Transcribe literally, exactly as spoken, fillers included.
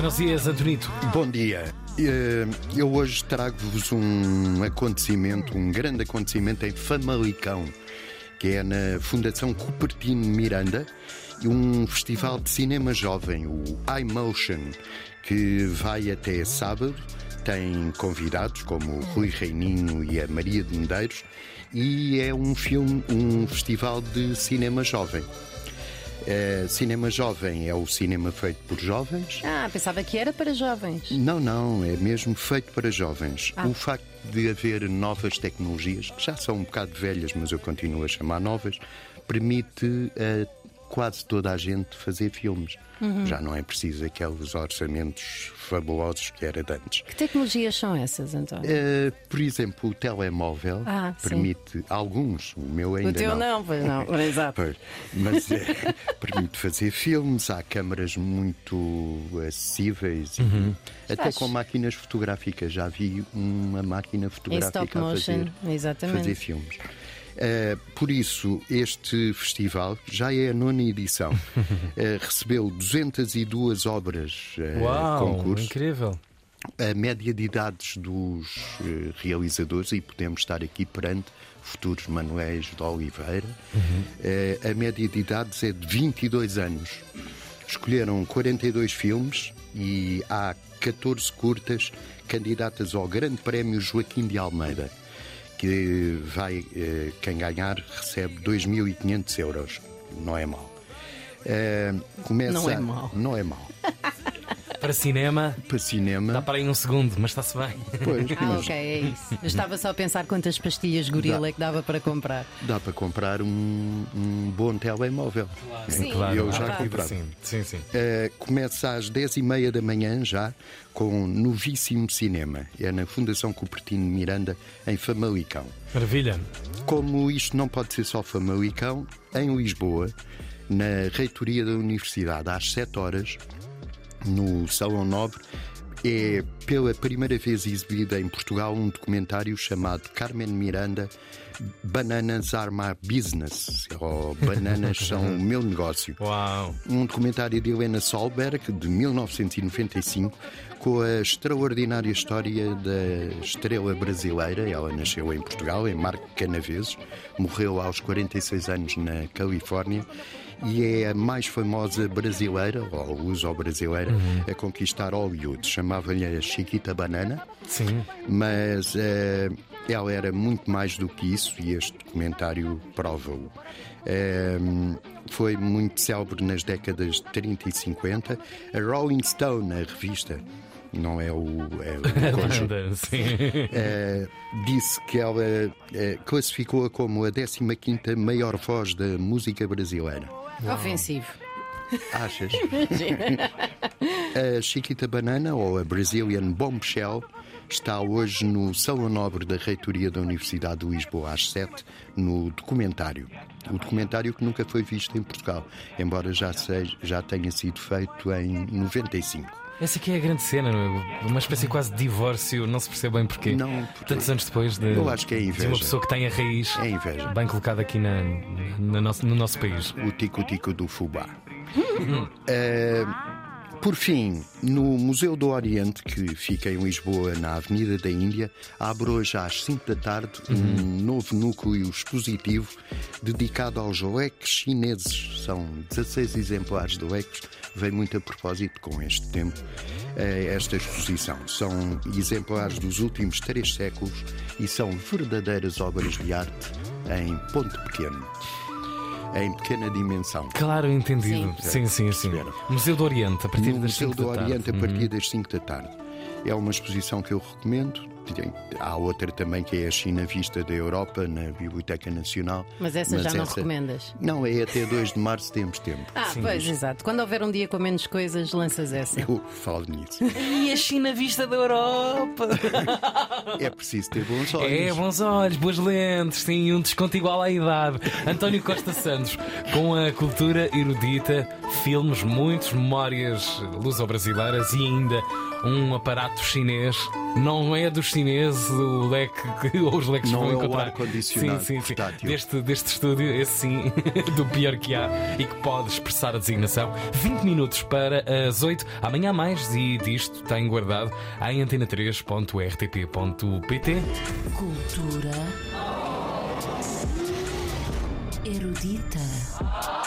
Buenos dias, Antonito. Bom dia. Eu hoje trago-vos um acontecimento, um grande acontecimento em Famalicão, que é na Fundação Cupertino Miranda, um festival de cinema jovem, o iMotion, que vai até sábado, tem convidados como o Rui Reinino e a Maria de Medeiros, e é um filme, um festival de cinema jovem. Uh, cinema jovem é o cinema feito por jovens. Ah, pensava que era para jovens. Não, não, é mesmo feito para jovens. Ah. O facto de haver novas tecnologias, que já são um bocado velhas, mas eu continuo a chamar novas, permite a quase toda a gente fazer filmes. Uhum. Já não é preciso aqueles orçamentos fabulosos que era de antes. Que tecnologias são essas, António? Uh, por exemplo, o telemóvel ah, permite sim. alguns, o meu ainda não. O teu não, não pois não, exato. Mas é, permite fazer filmes, há câmaras muito acessíveis, uhum. e, até com máquinas fotográficas. Já vi uma máquina fotográfica stop motion, a fazer, exatamente. fazer filmes. Uh, por isso, este festival já é a nona edição. uh, recebeu duzentas e duas obras uh, Uau, concurso. Incrível. A média de idades dos uh, realizadores, e podemos estar aqui perante futuros Manuel de Oliveira, uhum. uh, a média de idades é de vinte e dois anos. Escolheram quarenta e dois filmes e há catorze curtas candidatas ao Grande Prémio Joaquim de Almeida, que vai, quem ganhar recebe dois mil e quinhentos euros. Não é mau. Começa... Não é mau. Não é mau. Para cinema. Para cinema. Dá para ir um segundo, mas está-se bem. Pois, mas... Ah, ok, é isso. Eu estava só a pensar quantas pastilhas gorila dá, que dava para comprar. Dá para comprar um, um bom telemóvel. Claro, sim. Claro. Eu já ah, comprava. Sim, sim, sim. Uh, começa às dez e meia da manhã já com um novíssimo cinema. É na Fundação Cupertino Miranda, em Famalicão. Maravilha. Como isto não pode ser só Famalicão, em Lisboa, na reitoria da Universidade, às sete horas... no Salão Nobre, é pela primeira vez exibida em Portugal um documentário chamado Carmen Miranda, Bananas are my business, ou Bananas são o meu negócio. Uau. Um documentário de Helena Solberg, de mil novecentos e noventa e cinco, com a extraordinária história da estrela brasileira. Ela nasceu em Portugal, em Marco Canaveses, morreu aos quarenta e seis anos na Califórnia, e é a mais famosa brasileira, ou luso-brasileira, uhum. a conquistar Hollywood. Chamava-lhe a Chiquita Banana. Sim. Mas uh, ela era muito mais do que isso, e este documentário prova-o. Um, foi muito célebre nas décadas de trinta e cinquenta. A Rolling Stone, a revista, não é o, é o cônjuge, uh, disse que ela uh, classificou-a como a décima quinta maior voz da música brasileira. Uau. Ofensivo. Achas? Imagina. A Chiquita Banana, ou a Brazilian Bombshell, está hoje no Salão Nobre da Reitoria da Universidade de Lisboa, às sete, no documentário. O documentário que nunca foi visto em Portugal, embora já, seja, já tenha sido feito em noventa e cinco. Essa aqui é a grande cena, não é? Uma espécie quase de divórcio, não se percebe bem porquê. Não, porque... Tantos anos depois de, eu acho que é inveja. De uma pessoa que tem a raiz é inveja. Bem colocada aqui na, na nosso, no nosso país. O tico-tico do fubá. uh, por fim, no Museu do Oriente, que fica em Lisboa, na Avenida da Índia, abre hoje às cinco da tarde uhum. um novo núcleo expositivo dedicado aos leques chineses. São dezasseis exemplares de leques. Vem muito a propósito com este tempo, esta exposição. São exemplares dos últimos três séculos e são verdadeiras obras de arte em ponto pequeno, em pequena dimensão. Claro, entendido. Sim, sim, sim. sim. Museu do Oriente, a partir das cinco da tarde. Museu do Oriente, a partir das cinco da tarde. É uma exposição que eu recomendo. Há outra também, que é a China Vista da Europa, na Biblioteca Nacional. Mas essa mas já essa... não recomendas? Não, é até dois de março, temos tempo. Ah, sim, pois, mas... exato. Quando houver um dia com menos coisas, lanças essa. Eu falo nisso. E a China Vista da Europa? É preciso ter bons olhos. É, bons olhos, boas lentes, sim, um desconto igual à idade. António Costa Santos, com a cultura erudita, filmes, muitas memórias luso-brasileiras e ainda... um aparato chinês. Não é dos chineses o leque que, ou os leques que vão encontrar. Não é o ar-condicionado portátil. Deste, deste estúdio, esse sim, do pior que há e que pode expressar a designação. vinte minutos para as oito. Amanhã há mais e disto tem guardado em antena três ponto r t p ponto p t. Cultura erudita.